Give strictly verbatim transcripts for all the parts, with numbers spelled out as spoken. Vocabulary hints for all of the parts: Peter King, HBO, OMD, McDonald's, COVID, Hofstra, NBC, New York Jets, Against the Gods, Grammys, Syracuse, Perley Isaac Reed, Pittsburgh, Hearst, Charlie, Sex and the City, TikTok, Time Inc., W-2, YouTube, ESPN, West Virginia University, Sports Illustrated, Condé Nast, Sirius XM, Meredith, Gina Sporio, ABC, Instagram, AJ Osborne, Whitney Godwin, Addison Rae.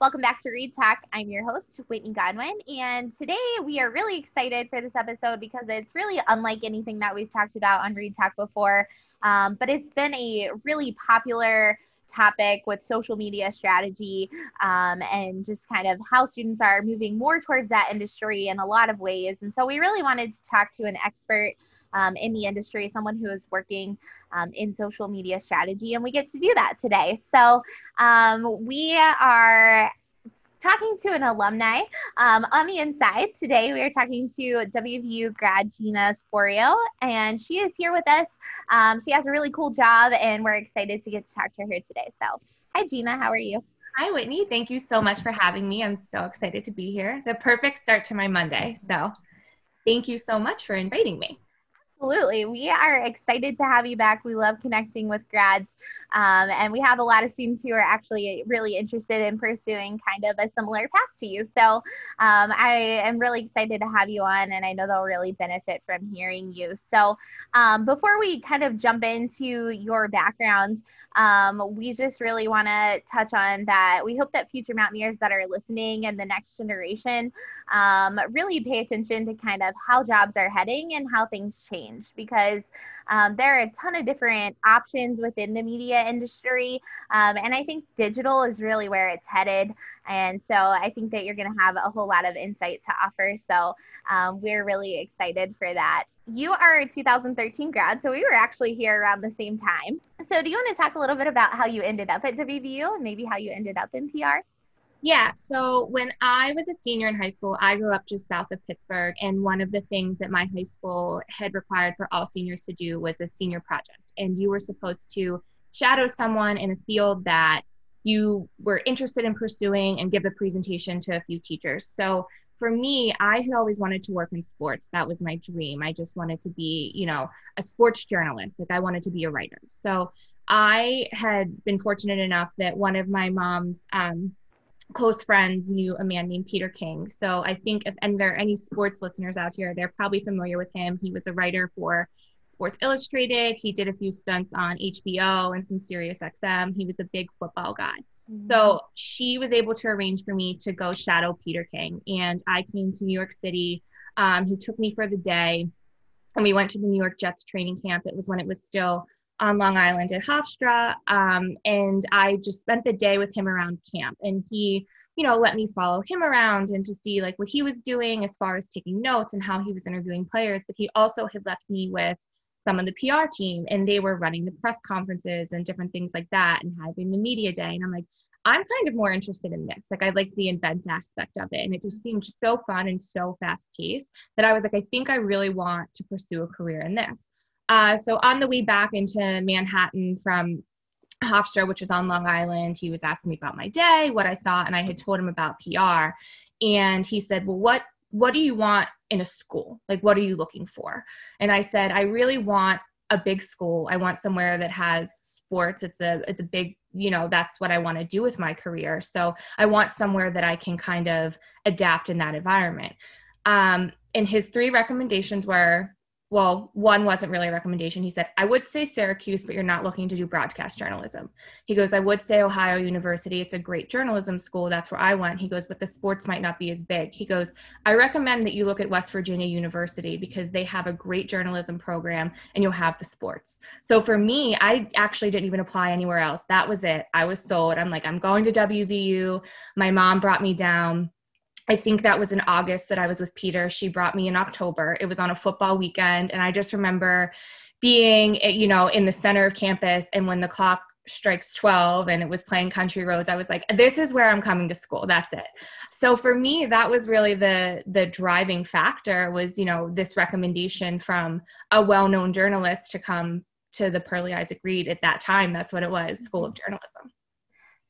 Welcome back to Read Talk. I'm your host, Whitney Godwin, and today we are really excited for this episode because it's really unlike anything that we've talked about on Read Talk before, um, but it's been a really popular topic with social media strategy um, and just kind of how students are moving more towards that industry in a lot of ways. And so we really wanted to talk to an expert um, in the industry, someone who is working um, in social media strategy, and we get to do that today. So um, we are talking to an alumni um, on the inside. Today we are talking to W V U grad Gina Sporio, and she is here with us. Um, she has a really cool job, and we're excited to get to talk to her today. So, hi, Gina. How are you? Hi, Whitney. Thank you so much for having me. I'm so excited to be here. The perfect start to my Monday. So, thank you so much for inviting me. Absolutely. We are excited to have you back. We love connecting with grads, um, and we have a lot of students who are actually really interested in pursuing kind of a similar path to you. So um, I am really excited to have you on, and I know they'll really benefit from hearing you. So um, before we kind of jump into your background, um, we just really want to touch on that. We hope that future Mountaineers that are listening and the next generation um, really pay attention to kind of how jobs are heading and how things change. Because um, there are a ton of different options within the media industry, um, and I think digital is really where it's headed. And so I think that you're going to have a whole lot of insight to offer. So um, we're really excited for that. You are a two thousand thirteen grad, so we were actually here around the same time. So do you want to talk a little bit about how you ended up at W V U and maybe how you ended up in P R? Yeah, so when I was a senior in high school, I grew up just south of Pittsburgh, and one of the things that my high school had required for all seniors to do was a senior project, and you were supposed to shadow someone in a field that you were interested in pursuing and give the presentation to a few teachers. So for me, I had always wanted to work in sports. That was my dream. I just wanted to be, you know, a sports journalist. Like, I wanted to be a writer. So I had been fortunate enough that one of my mom's um, close friends knew a man named Peter King. So I think if and there are any sports listeners out here, they're probably familiar with him. He was a writer for Sports Illustrated. He did a few stunts on H B O and some Sirius X M. He was a big football guy. Mm-hmm. So she was able to arrange for me to go shadow Peter King. And I came to New York City. Um, he took me for the day, and we went to the New York Jets training camp. It was when it was still on Long Island at Hofstra, um, and I just spent the day with him around camp, and he, you know, let me follow him around and to see like what he was doing as far as taking notes and how he was interviewing players. But he also had left me with some of the P R team, and they were running the press conferences and different things like that and having the media day. And I'm like, I'm kind of more interested in this. Like, I like the events aspect of it. And it just seemed so fun and so fast paced that I was like, I think I really want to pursue a career in this. Uh, so on the way back into Manhattan from Hofstra, which was on Long Island, he was asking me about my day, what I thought, and I had told him about P R. And he said, well, what, what do you want in a school? Like, what are you looking for? And I said, I really want a big school. I want somewhere that has sports. It's a, it's a big, you know, that's what I want to do with my career. So I want somewhere that I can kind of adapt in that environment. Um, and his three recommendations were, well, one wasn't really a recommendation. He said, I would say Syracuse, but you're not looking to do broadcast journalism. He goes, I would say Ohio University. It's a great journalism school. That's where I went. He goes, but the sports might not be as big. He goes, I recommend that you look at West Virginia University because they have a great journalism program and you'll have the sports. So for me, I actually didn't even apply anywhere else. That was it. I was sold. I'm like, I'm going to W V U. My mom brought me down. I think that was in August that I was with Peter. She brought me in October. It was on a football weekend. And I just remember being, you know, in the center of campus. And when the clock strikes twelve and it was playing Country Roads, I was like, this is where I'm coming to school. That's it. So for me, that was really the, the driving factor was, you know, this recommendation from a well-known journalist to come to the Perley Isaac Reed at that time. That's what it was, School of Journalism.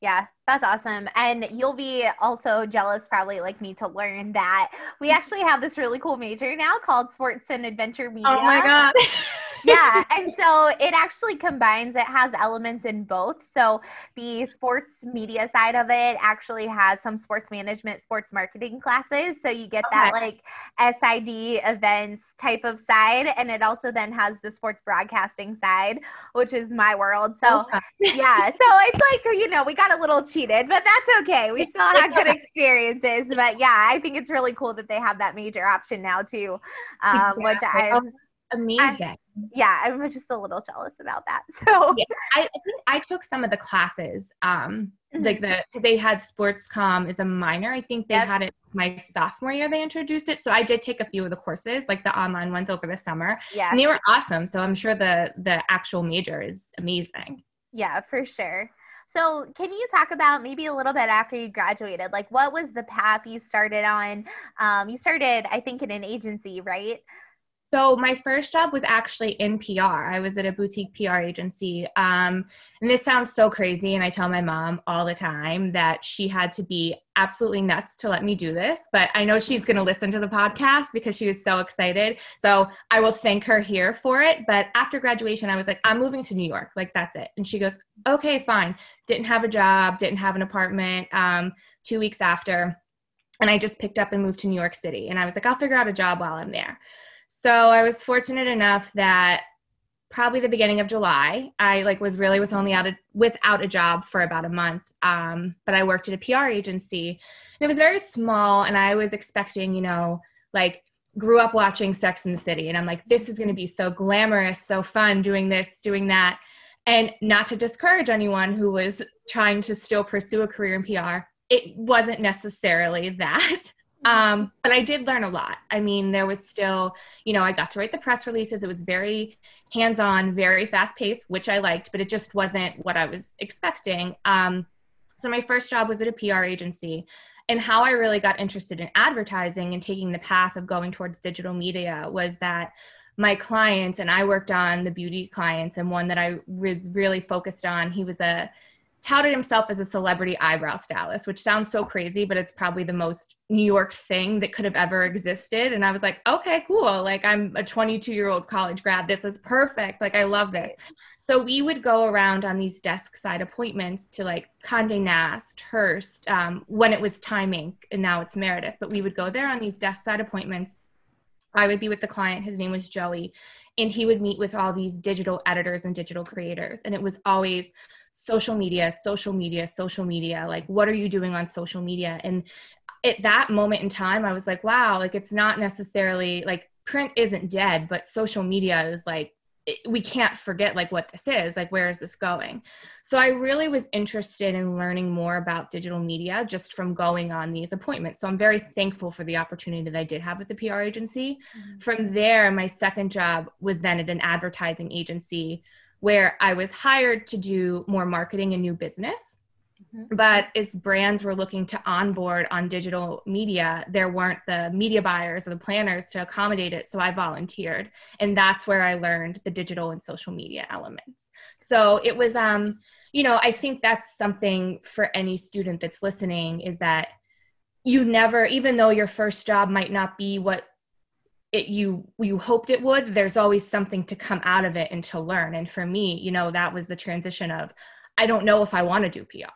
Yeah, that's awesome. And you'll be also jealous, probably like me, to learn that we actually have this really cool major now called Sports and Adventure Media. Oh my God. Yeah, and so it actually combines, it has elements in both. So the sports media side of it actually has some sports management, sports marketing classes. So you get okay. that like S I D events type of side. And it also then has the sports broadcasting side, which is my world. So okay. yeah, so it's like, you know, we got a little cheated, but that's okay. We still have good experiences. But yeah, I think it's really cool that they have that major option now too, um, exactly. which I amazing. I, yeah, I'm just a little jealous about that. So yeah, I, I think I took some of the classes, um, mm-hmm. like the because they had sports comm as a minor. I think they yep. had it my sophomore year. They introduced it, so I did take a few of the courses, like the online ones over the summer. Yeah, and they were awesome. So I'm sure the the actual major is amazing. Yeah, for sure. So can you talk about maybe a little bit after you graduated, like what was the path you started on? Um, you started, I think, in an agency, right? So my first job was actually in P R. I was at a boutique P R agency. Um, and this sounds so crazy. And I tell my mom all the time that she had to be absolutely nuts to let me do this. But I know she's going to listen to the podcast because she was so excited. So I will thank her here for it. But after graduation, I was like, I'm moving to New York. Like, that's it. And she goes, okay, fine. Didn't have a job, didn't have an apartment. Um, two weeks after. And I just picked up and moved to New York City. And I was like, I'll figure out a job while I'm there. So I was fortunate enough that probably the beginning of July, I like was really with only out a, without a job for about a month. Um, but I worked at a P R agency and it was very small. And I was expecting, you know, like grew up watching Sex and the City. And I'm like, this is going to be so glamorous, so fun doing this, doing that. And not to discourage anyone who was trying to still pursue a career in P R, it wasn't necessarily that. Um, but I did learn a lot. I mean, there was still, you know, I got to write the press releases. It was very hands-on, very fast-paced, which I liked, but it just wasn't what I was expecting. Um, so my first job was at a P R agency, and how I really got interested in advertising and taking the path of going towards digital media was that my clients, and I worked on the beauty clients, and one that I was really focused on, he was a touted himself as a celebrity eyebrow stylist, which sounds so crazy, but it's probably the most New York thing that could have ever existed. And I was like, okay, cool. Like I'm a twenty-two year old college grad. This is perfect. Like I love this. So we would go around on these desk side appointments to like Condé Nast, Hearst, um, when it was Time Incorporated and now it's Meredith, but we would go there on these desk side appointments. I would be with the client. His name was Joey, and he would meet with all these digital editors and digital creators. And it was always social media, social media, social media. Like, what are you doing on social media? And at that moment in time, I was like, wow, like it's not necessarily like print isn't dead, but social media is like, it, we can't forget like what this is, like, where is this going? So I really was interested in learning more about digital media just from going on these appointments. So I'm very thankful for the opportunity that I did have at the P R agency. Mm-hmm. From there, my second job was then at an advertising agency where I was hired to do more marketing and new business. Mm-hmm. But as brands were looking to onboard on digital media, there weren't the media buyers or the planners to accommodate it. So I volunteered. And that's where I learned the digital and social media elements. So it was, um, you know, I think that's something for any student that's listening is that you never, even though your first job might not be what It, you you hoped it would, there's always something to come out of it and to learn. And for me, you know, that was the transition of, I don't know if I want to do P R.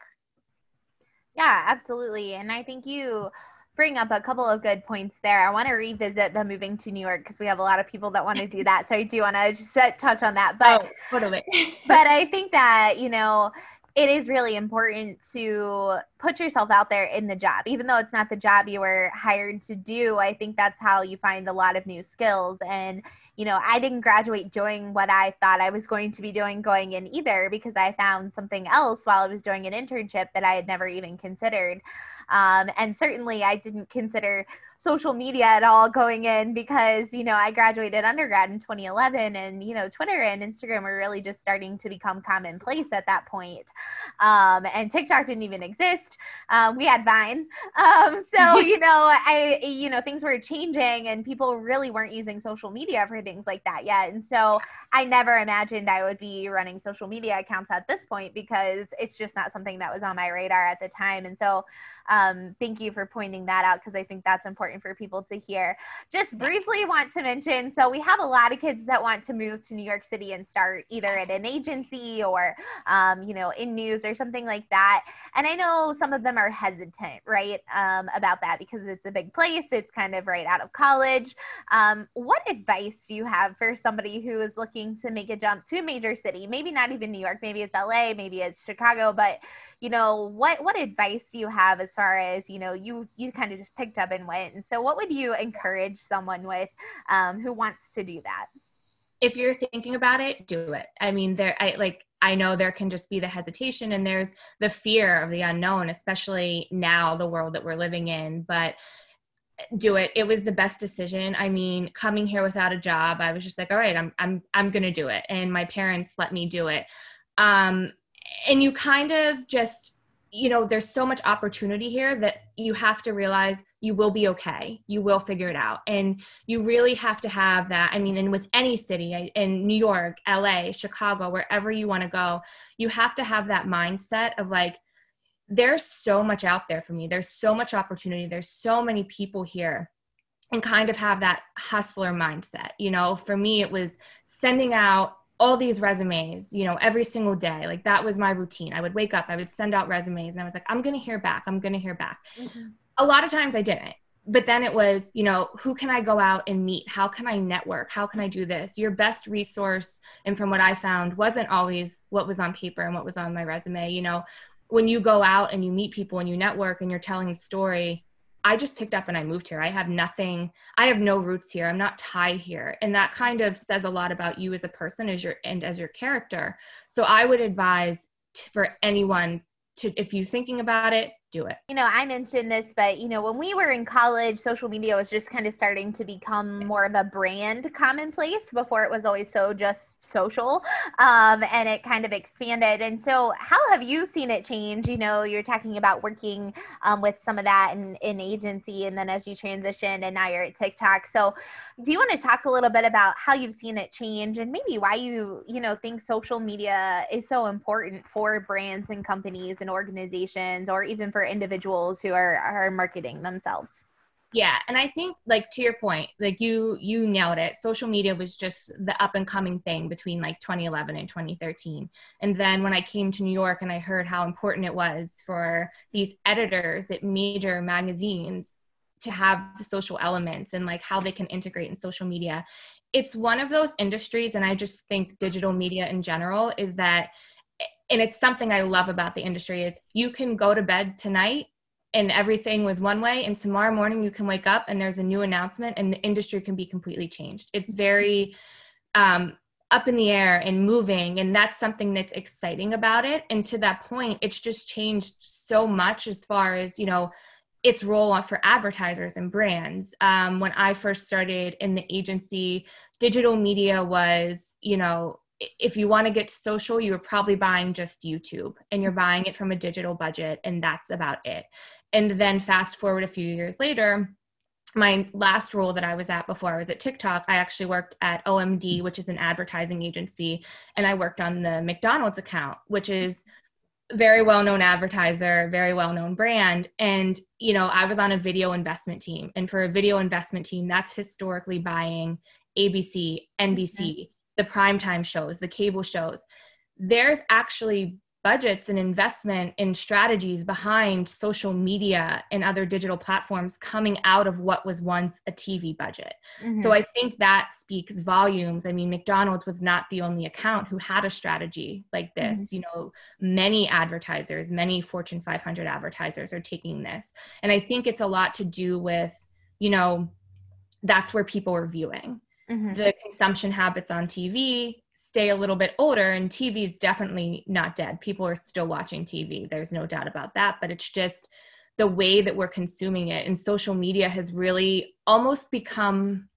Yeah, absolutely. And I think you bring up a couple of good points there. I want to revisit the moving to New York because we have a lot of people that want to do that. So I do want to just touch on that. But, oh, totally. But I think that, you know, it is really important to put yourself out there in the job, even though it's not the job you were hired to do. I think that's how you find a lot of new skills. And, you know, I didn't graduate doing what I thought I was going to be doing going in either, because I found something else while I was doing an internship that I had never even considered. Um, and certainly I didn't consider social media at all going in because, you know, I graduated undergrad in twenty eleven and, you know, Twitter and Instagram were really just starting to become commonplace at that point. Um, and TikTok didn't even exist. Um, we had Vine. Um, so, you know, I, you know, things were changing and people really weren't using social media for things like that yet. And so I never imagined I would be running social media accounts at this point because it's just not something that was on my radar at the time. And so um, thank you for pointing that out because I think that's important important for people to hear. Just briefly want to mention, so we have a lot of kids that want to move to New York City and start either at an agency or, um, you know, in news or something like that. And I know some of them are hesitant, right, um, about that because it's a big place. It's kind of right out of college. Um, what advice do you have for somebody who is looking to make a jump to a major city? Maybe not even New York, maybe it's L A, maybe it's Chicago, but you know, what, what advice do you have as far as, you know, you, you kind of just picked up and went. And so what would you encourage someone with um, who wants to do that? If you're thinking about it, do it. I mean, there, I like, I know there can just be the hesitation and there's the fear of the unknown, especially now, the world that we're living in, but do it. It was the best decision. I mean, coming here without a job, I was just like, all right, I'm, I'm, I'm going to do it. And my parents let me do it. Um, And you kind of just, you know, there's so much opportunity here that you have to realize you will be okay. You will figure it out. And you really have to have that. I mean, and with any city I, in New York, L A, Chicago, wherever you want to go, you have to have that mindset of like, there's so much out there for me. There's so much opportunity. There's so many people here. And kind of have that hustler mindset. You know, for me, it was sending out all these resumes, you know, every single day. Like that was my routine. I would wake up, I would send out resumes and I was like, I'm going to hear back. I'm going to hear back. Mm-hmm. A lot of times I didn't, but then it was, you know, who can I go out and meet? How can I network? How can I do this? Your best resource. And from what I found wasn't always what was on paper and what was on my resume. You know, when you go out and you meet people and you network and you're telling a story, I just picked up and I moved here. I have nothing. I have no roots here. I'm not tied here. And that kind of says a lot about you as a person, as your, and as your character. So I would advise t- for anyone to, if you're thinking about it, do it. You know, I mentioned this, but you know, when we were in college, social media was just kind of starting to become more of a brand commonplace. Before it was always so just social, um, and it kind of expanded. And so how have you seen it change? You know, you're talking about working um, with some of that in, in agency, and then as you transition and now you're at TikTok. So do you want to talk a little bit about how you've seen it change and maybe why you, you know, think social media is so important for brands and companies and organizations, or even for individuals who are, are marketing themselves? Yeah. And I think like, to your point, like you, you nailed it. Social media was just the up and coming thing between like twenty eleven and twenty thirteen. And then when I came to New York and I heard how important it was for these editors at major magazines to have the social elements and like how they can integrate in social media. It's one of those industries. And I just think digital media in general is that, and it's something I love about the industry, is you can go to bed tonight and everything was one way, and tomorrow morning you can wake up and there's a new announcement and the industry can be completely changed. It's very um, up in the air and moving, and that's something that's exciting about it. And to that point, it's just changed so much as far as, you know, its role for advertisers and brands. Um, when I first started in the agency, digital media was, you know, if you want to get social, you were probably buying just YouTube and you're buying it from a digital budget, and that's about it. And then fast forward a few years later, my last role that I was at before I was at TikTok, I actually worked at O M D, which is an advertising agency. And I worked on the McDonald's account, which is very well-known advertiser, very well-known brand. And, you know, I was on a video investment team, and for a video investment team, that's historically buying A B C, N B C, mm-hmm. the primetime shows, the cable shows. There's actually budgets and investment in strategies behind social media and other digital platforms coming out of what was once a T V budget. Mm-hmm. So I think that speaks volumes. I mean, McDonald's was not the only account who had a strategy like this. Mm-hmm. You know, many advertisers, many Fortune five hundred advertisers are taking this. And I think it's a lot to do with, you know, that's where people are viewing. Mm-hmm. The consumption habits on T V stay a little bit older, and T V is definitely not dead. People are still watching T V. There's no doubt about that, but it's just the way that we're consuming it. And social media has really almost become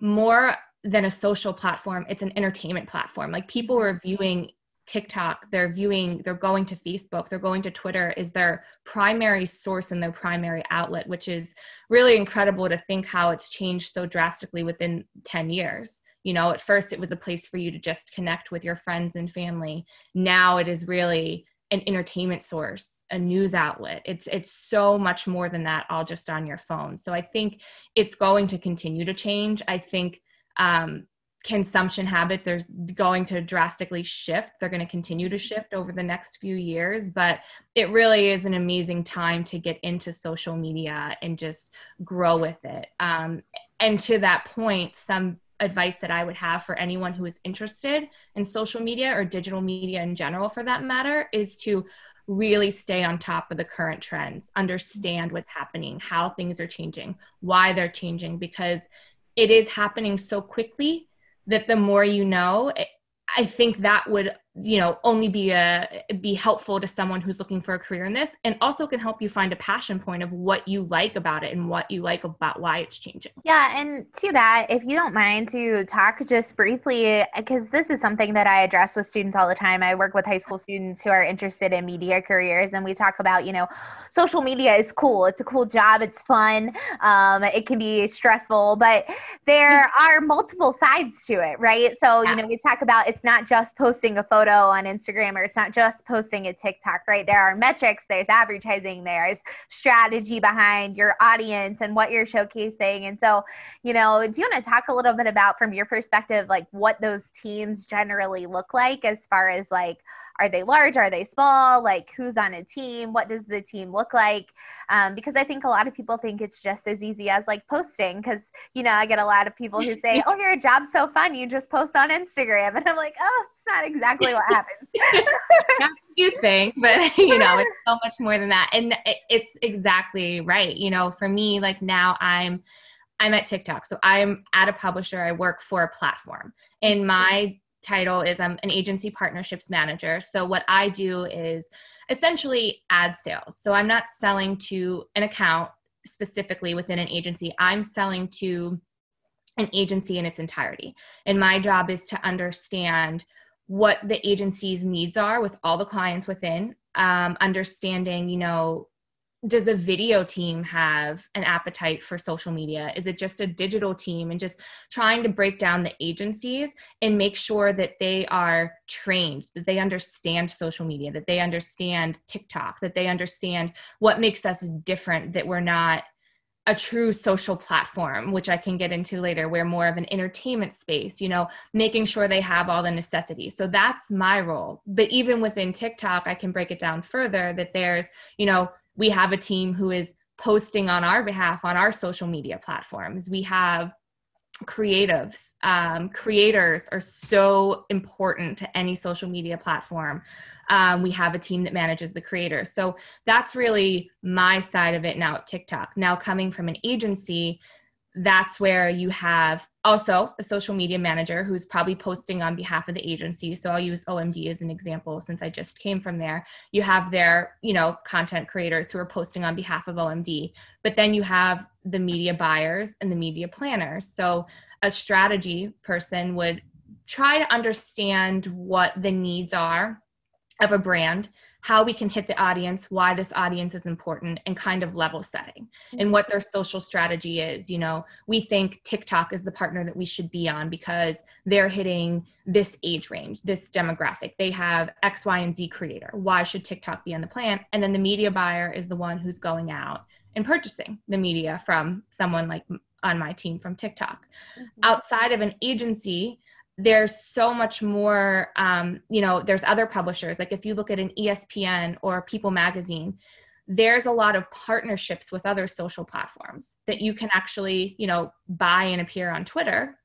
more than a social platform. It's an entertainment platform. Like people are viewing TikTok, they're viewing, they're going to Facebook, they're going to Twitter is their primary source and their primary outlet, which is really incredible to think how it's changed so drastically within ten years. You know, at first it was a place for you to just connect with your friends and family. Now it is really an entertainment source, a news outlet. It's it's so much more than that, all just on your phone. So I think it's going to continue to change. I think um, consumption habits are going to drastically shift. They're going to continue to shift over the next few years, but it really is an amazing time to get into social media and just grow with it. Um, and to that point, some advice that I would have for anyone who is interested in social media or digital media in general, for that matter, is to really stay on top of the current trends, understand what's happening, how things are changing, why they're changing, because it is happening so quickly that the more you know, I think that would, you know, only be a, be helpful to someone who's looking for a career in this, and also can help you find a passion point of what you like about it and what you like about why it's changing. Yeah. And to that, if you don't mind to talk just briefly, because this is something that I address with students all the time. I work with high school students who are interested in media careers, and we talk about, you know, social media is cool. It's a cool job. It's fun. Um, it can be stressful, but there are multiple sides to it, right? So, yeah. you know, we talk about it's not just posting a photo photo on Instagram, or it's not just posting a TikTok, right? There are metrics, there's advertising, there's strategy behind your audience and what you're showcasing. And so, you know, do you want to talk a little bit about, from your perspective, like what those teams generally look like, as far as like, are they large? Are they small? Like, who's on a team? What does the team look like? Um, because I think a lot of people think it's just as easy as like posting. Cause you know, I get a lot of people who say, oh, your job's so fun, you just post on Instagram. And I'm like, oh, it's not exactly what happens. Not what you think, but you know, it's so much more than that. And it's exactly right. You know, for me, like now I'm, I'm at TikTok. So I'm at a publisher. I work for a platform, and my title is I'm an agency partnerships manager. So what I do is essentially ad sales. So I'm not selling to an account specifically within an agency. I'm selling to an agency in its entirety. And my job is to understand what the agency's needs are with all the clients within, um, understanding, you know, does a video team have an appetite for social media? Is it just a digital team? And just trying to break down the agencies and make sure that they are trained, that they understand social media, that they understand TikTok, that they understand what makes us different, that we're not a true social platform, which I can get into later. We're more of an entertainment space, you know, making sure they have all the necessities. So that's my role. But even within TikTok, I can break it down further that there's, you know, we have a team who is posting on our behalf on our social media platforms. We have creatives. Um, creators are so important to any social media platform. Um, we have a team that manages the creators. So that's really my side of it now at TikTok. Now coming from an agency, that's where you have also a social media manager who's probably posting on behalf of the agency. So I'll use O M D as an example since I just came from there. You have their, you know, content creators who are posting on behalf of O M D, but then you have the media buyers and the media planners. So a strategy person would try to understand what the needs are of a brand, how we can hit the audience, why this audience is important, and kind of level setting and what their social strategy is. You know, we think TikTok is the partner that we should be on because they're hitting this age range, this demographic. They have X, Y, and Z creator. Why should TikTok be on the plan? And then the media buyer is the one who's going out and purchasing the media from someone like on my team from TikTok. Mm-hmm. Outside of an agency, there's so much more, um, you know, there's other publishers. Like if you look at an E S P N or People Magazine, there's a lot of partnerships with other social platforms that you can actually, you know, buy and appear on Twitter,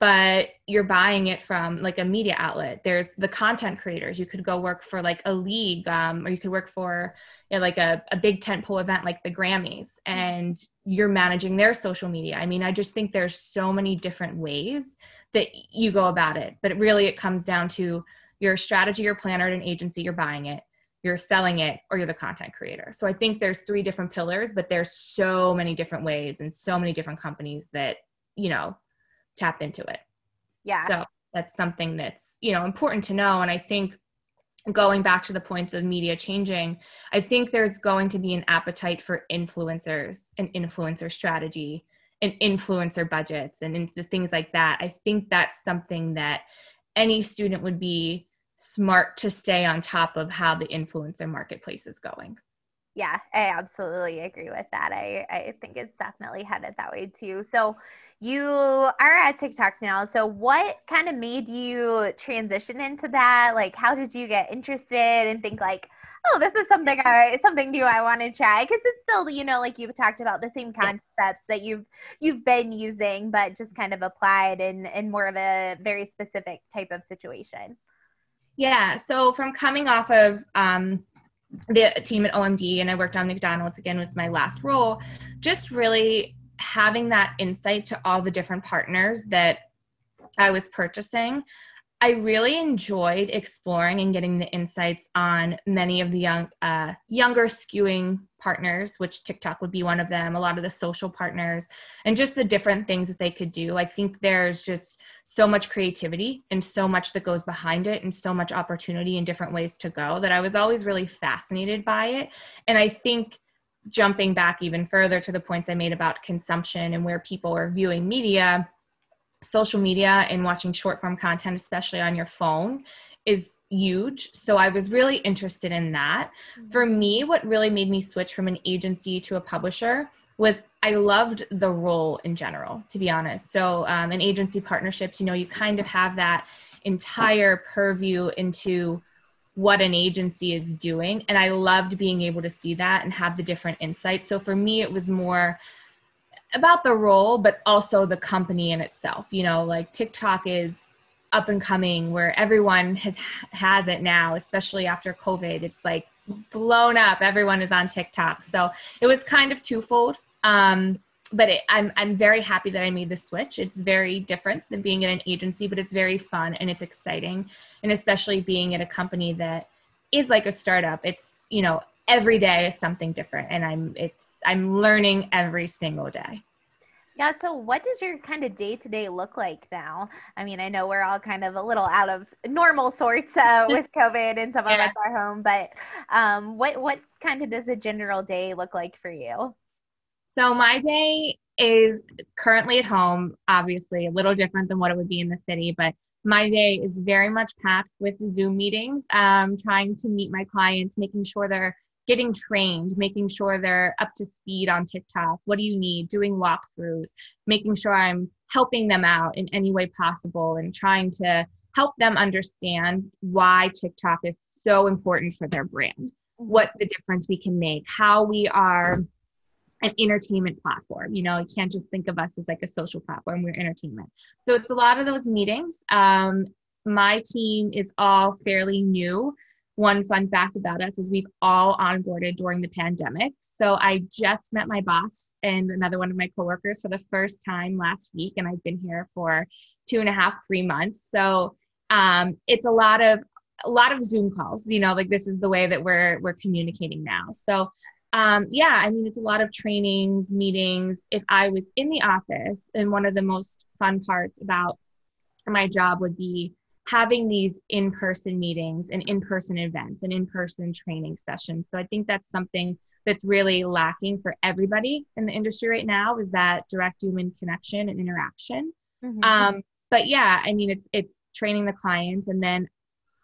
but you're buying it from like a media outlet. There's the content creators. You could go work for like a league, um, or you could work for, you know, like a, a big tentpole event like the Grammys, and you're managing their social media. I mean, I just think there's so many different ways that you go about it, but it really, it comes down to your strategy, your planner at an agency, you're buying it, you're selling it, or you're the content creator. So I think there's three different pillars, but there's so many different ways and so many different companies that, you know, tap into it. Yeah. So that's something that's, you know, important to know. And I think going back to the points of media changing, I think there's going to be an appetite for influencers and influencer strategy and influencer budgets and into things like that. I think that's something that any student would be smart to stay on top of how the influencer marketplace is going. Yeah, I absolutely agree with that. I, I think it's definitely headed that way too. So you are at TikTok now. So what kind of made you transition into that? Like, how did you get interested and think like, oh, this is something I, something new I want to try? Because it's still, you know, like you've talked about the same concepts that you've you've been using, but just kind of applied in, in more of a very specific type of situation. Yeah. So from coming off of um, the team at O M D, and I worked on McDonald's again, was my last role, just really having that insight to all the different partners that I was purchasing, I really enjoyed exploring and getting the insights on many of the young, uh, younger skewing partners, which TikTok would be one of them, a lot of the social partners, and just the different things that they could do. I think there's just so much creativity and so much that goes behind it and so much opportunity and different ways to go that I was always really fascinated by it. And I think jumping back even further to the points I made about consumption and where people are viewing media, social media and watching short form content, especially on your phone, is huge. So I was really interested in that. Mm-hmm. For me, what really made me switch from an agency to a publisher was I loved the role in general, to be honest. So um, in agency partnerships, you know, you kind of have that entire purview into what an agency is doing. And I loved being able to see that and have the different insights. So for me, it was more about the role, but also the company in itself. You know, like TikTok is up and coming where everyone has has it now, especially after COVID. It's like blown up. Everyone is on TikTok. So it was kind of twofold. Um, but it, I'm, I'm very happy that I made the switch. It's very different than being at an agency, but it's very fun and it's exciting. And especially being at a company that is like a startup, it's, you know, every day is something different, and I'm it's I'm learning every single day. Yeah. So what does your kind of day to day look like now? I mean, I know we're all kind of a little out of normal sorts uh, with COVID, and some yeah. of us are home. But um, what what kind of does a general day look like for you? So my day is currently at home, obviously a little different than what it would be in the city, but my day is very much packed with Zoom meetings, um, trying to meet my clients, making sure they're getting trained, making sure they're up to speed on TikTok. What do you need? Doing walkthroughs, making sure I'm helping them out in any way possible and trying to help them understand why TikTok is so important for their brand, what the difference we can make, how we are an entertainment platform. You know, you can't just think of us as like a social platform, we're entertainment. So it's a lot of those meetings. Um, my team is all fairly new. One fun fact about us is we've all onboarded during the pandemic. So I just met my boss and another one of my coworkers for the first time last week, and I've been here for two and a half, three months. So um, it's a lot of a lot of Zoom calls. You know, like this is the way that we're we're communicating now. So um, yeah, I mean, it's a lot of trainings, meetings. If I was in the office, and one of the most fun parts about my job would be having these in-person meetings and in-person events and in-person training sessions. So I think that's something that's really lacking for everybody in the industry right now, is that direct human connection and interaction. Mm-hmm. Um, but yeah, I mean, it's, it's training the clients. And then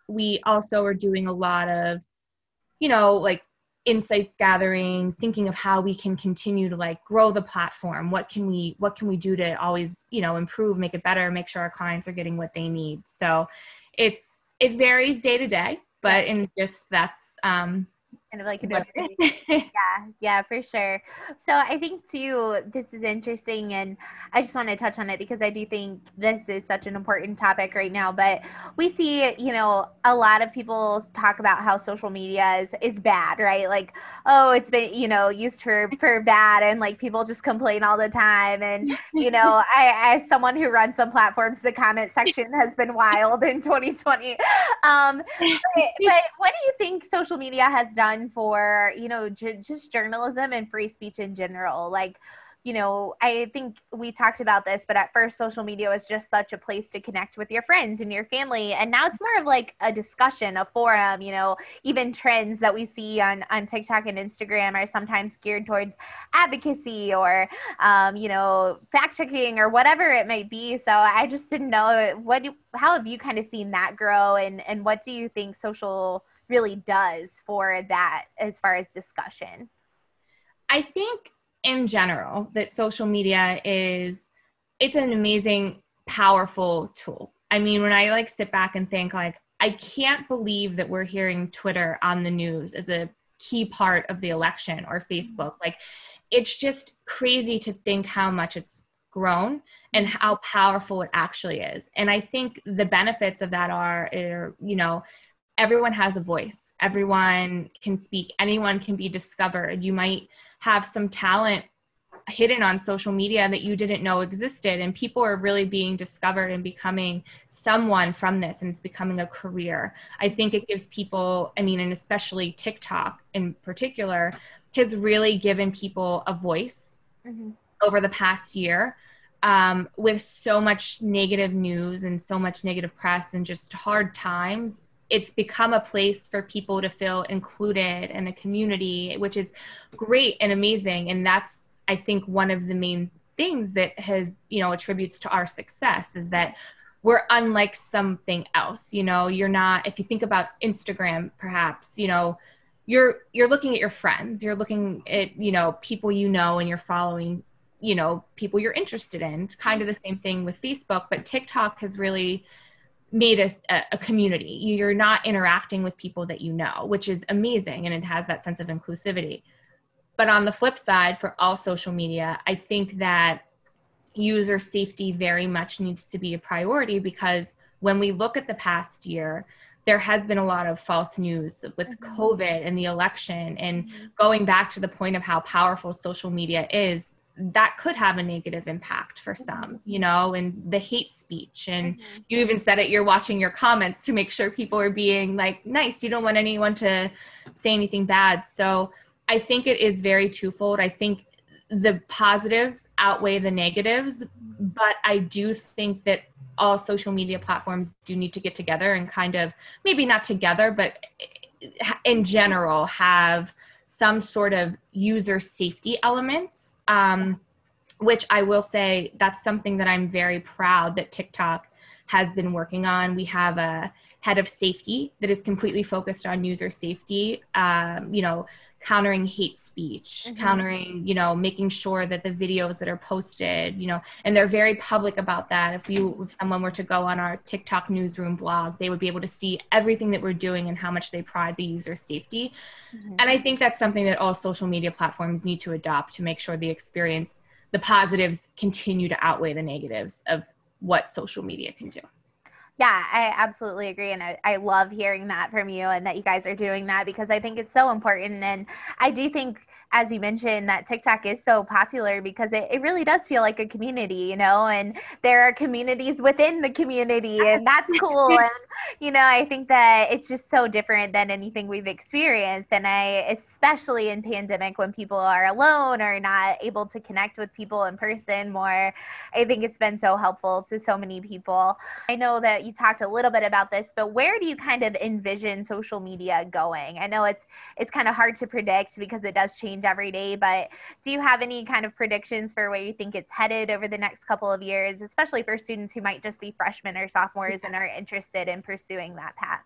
we also are doing a lot of, you know, like insights gathering, thinking of how we can continue to like grow the platform. What can we, what can we do to always, you know, improve, make it better, make sure our clients are getting what they need. So it's, it varies day to day, but in just that's, um, kind of like a yeah, yeah, for sure. So I think too, this is interesting, and I just want to touch on it because I do think this is such an important topic right now. But we see, you know, a lot of people talk about how social media is, is bad, right? Like, oh, it's been, you know, used for, for bad, and like people just complain all the time. And, you know, I, as someone who runs some platforms, the comment section has been wild in twenty twenty. Um, but, but what do you think social media has done for, you know, j- just journalism and free speech in general? Like, you know, I think we talked about this, but at first social media was just such a place to connect with your friends and your family. And now it's more of like a discussion, a forum, you know, even trends that we see on, on TikTok and Instagram are sometimes geared towards advocacy or, um, you know, fact checking or whatever it might be. So I just didn't know what, do, how have you kind of seen that grow, and, and what do you think social really does for that as far as discussion? I think in general that social media is, it's an amazing, powerful tool. I mean, when I like sit back and think like, I can't believe that we're hearing Twitter on the news as a key part of the election, or Facebook. Like, it's just crazy to think how much it's grown and how powerful it actually is. And I think the benefits of that are, are you know, everyone has a voice. Everyone can speak. Anyone can be discovered. You might have some talent hidden on social media that you didn't know existed, and people are really being discovered and becoming someone from this, and it's becoming a career. I think it gives people, I mean, and especially TikTok in particular, has really given people a voice mm-hmm. over the past year. Um, with so much negative news and so much negative press and just hard times, it's become a place for people to feel included in a community, which is great and amazing. And that's, I think, one of the main things that has, you know, attributes to our success is that we're unlike something else. You know, you're not, if you think about Instagram, perhaps, you know, you're, you're looking at your friends, you're looking at, you know, people, you know, and you're following, you know, people you're interested in. It's kind of the same thing with Facebook, but TikTok has really made us a, a community. You're not interacting with people that you know, which is amazing. And it has that sense of inclusivity. But on the flip side, for all social media, I think that user safety very much needs to be a priority, because when we look at the past year, there has been a lot of false news with mm-hmm. COVID and the election, and mm-hmm. going back to the point of how powerful social media is, that could have a negative impact for some, you know, and the hate speech. And mm-hmm. you even said it, you're watching your comments to make sure people are being like nice. You don't want anyone to say anything bad. So I think it is very twofold. I think the positives outweigh the negatives, but I do think that all social media platforms do need to get together and kind of, maybe not together, but in general have some sort of user safety elements, um, which I will say that's something that I'm very proud that TikTok has been working on. We have a head of safety that is completely focused on user safety, um, you know, countering hate speech, mm-hmm. countering, you know, making sure that the videos that are posted, you know, and they're very public about that. If you, if someone were to go on our TikTok newsroom blog, they would be able to see everything that we're doing and how much they pride the user safety. Mm-hmm. And I think that's something that all social media platforms need to adopt to make sure the experience, the positives continue to outweigh the negatives of what social media can do. Yeah, I absolutely agree. And I, I love hearing that from you, and that you guys are doing that, because I think it's so important. And I do think, as you mentioned, that TikTok is so popular because it, it really does feel like a community, you know, and there are communities within the community, and that's cool. And, you know, I think that it's just so different than anything we've experienced. And I, especially in pandemic, when people are alone or not able to connect with people in person more, I think it's been so helpful to so many people. I know that you talked a little bit about this, but where do you kind of envision social media going? I know it's, it's kind of hard to predict because it does change every day, but do you have any kind of predictions for where you think it's headed over the next couple of years, especially for students who might just be freshmen or sophomores and are interested in pursuing that path?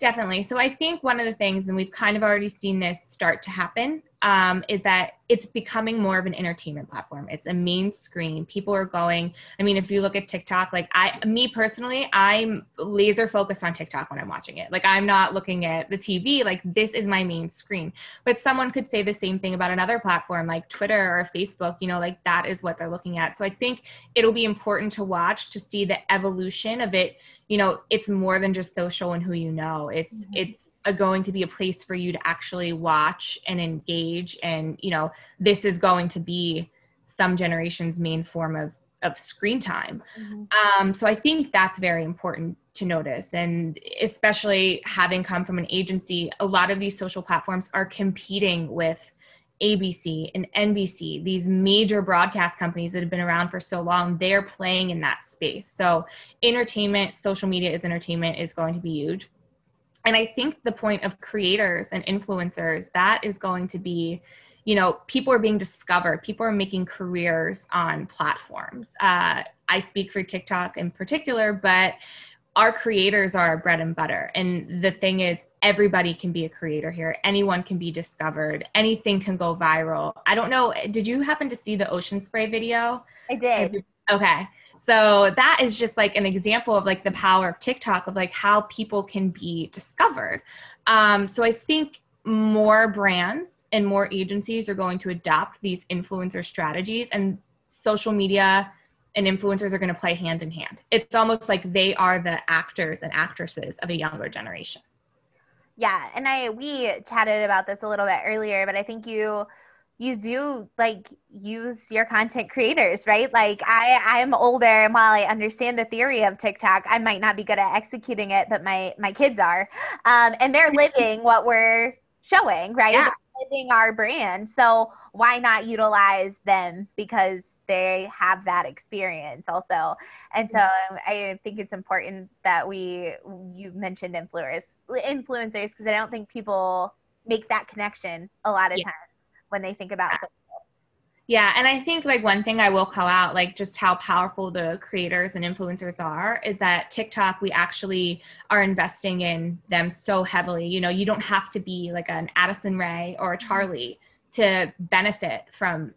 Definitely. So I think one of the things, and we've kind of already seen this start to happen, um, is that it's becoming more of an entertainment platform. It's a main screen. People are going, I mean, if you look at TikTok, like I, me personally, I'm laser focused on TikTok when I'm watching it. Like I'm not looking at the T V, like this is my main screen. But someone could say the same thing about another platform like Twitter or Facebook, you know, like that is what they're looking at. So I think it'll be important to watch to see the evolution of it. You know, it's more than just social and who you know. It's mm-hmm. it's a, going to be a place for you to actually watch and engage. And, you know, this is going to be some generation's main form of, of screen time. Mm-hmm. Um, so I think that's very important to notice. And especially having come from an agency, a lot of these social platforms are competing with A B C and N B C, these major broadcast companies that have been around for so long, they're playing in that space. So entertainment, social media is entertainment, is going to be huge. And I think the point of creators and influencers, that is going to be, you know, people are being discovered. People are making careers on platforms. Uh, I speak for TikTok in particular, but our creators are our bread and butter. And the thing is, everybody can be a creator here. Anyone can be discovered. Anything can go viral. I don't know. Did you happen to see the ocean spray video? I did. Okay. So that is just like an example of like the power of TikTok, of like how people can be discovered. Um, so I think more brands and more agencies are going to adopt these influencer strategies, and social media and influencers are going to play hand in hand. It's almost like they are the actors and actresses of a younger generation. Yeah, and I we chatted about this a little bit earlier, but I think you you do like use your content creators, right? Like I I'm older, and while I understand the theory of TikTok, I might not be good at executing it, but my my kids are, um, and they're living what we're showing, right? Yeah. They're living our brand, so why not utilize them because they have that experience also. And so I think it's important that we, you mentioned influencers, influencers, because I don't think people make that connection a lot of yeah. times when they think about yeah. social. Yeah. And I think like one thing I will call out, like just how powerful the creators and influencers are, is that TikTok, we actually are investing in them so heavily. You know, you don't have to be like an Addison Rae or a Charlie to benefit from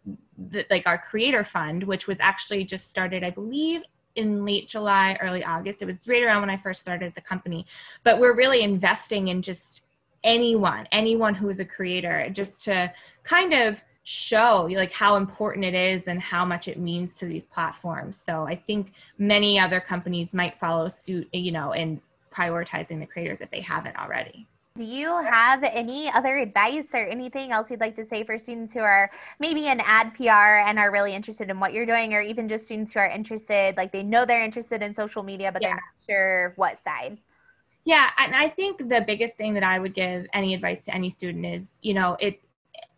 the, like our creator fund, which was actually just started, I believe, in late July, early August. It was right around when I first started the company, but we're really investing in just anyone, anyone who is a creator, just to kind of show you like how important it is and how much it means to these platforms. So I think many other companies might follow suit, you know, in prioritizing the creators if they haven't already. Do you have any other advice or anything else you'd like to say for students who are maybe in ad P R and are really interested in what you're doing, or even just students who are interested, like they know they're interested in social media, but yeah. they're not sure what side? Yeah. And I think the biggest thing that I would give any advice to any student is, you know, it,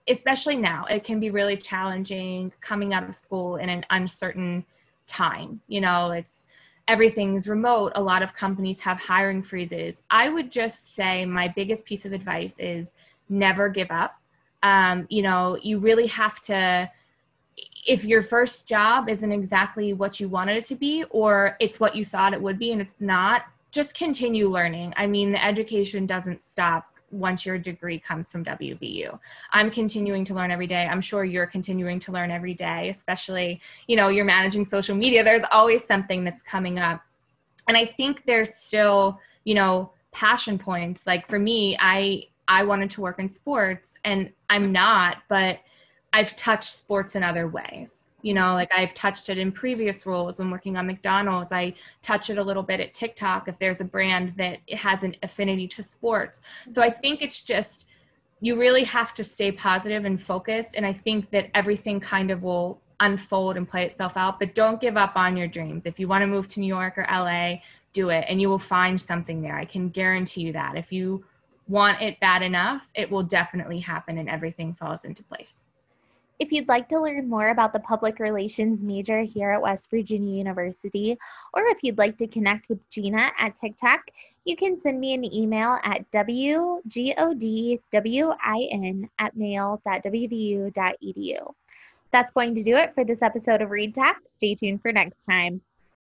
especially now, it can be really challenging coming out of school in an uncertain time. You know, it's, everything's remote. A lot of companies have hiring freezes. I would just say my biggest piece of advice is never give up. Um, you know, you really have to, if your first job isn't exactly what you wanted it to be, or it's what you thought it would be and it's not, just continue learning. I mean, the education doesn't stop once your degree comes from W V U. I'm continuing to learn every day. I'm sure you're continuing to learn every day, especially, you know, you're managing social media. There's always something that's coming up. And I think there's still, you know, passion points. Like for me, I, I wanted to work in sports and I'm not, but I've touched sports in other ways. You know, like I've touched it in previous roles when working on McDonald's. I touch it a little bit at TikTok if there's a brand that has an affinity to sports. So I think it's just, you really have to stay positive and focused. And I think that everything kind of will unfold and play itself out, but don't give up on your dreams. If you want to move to New York or L A, do it and you will find something there. I can guarantee you that. If you want it bad enough, it will definitely happen and everything falls into place. If you'd like to learn more about the public relations major here at West Virginia University, or if you'd like to connect with Gina at TikTok, you can send me an email at wgodwin at mail.wvu.edu. That's going to do it for this episode of Read Talk. Stay tuned for next time.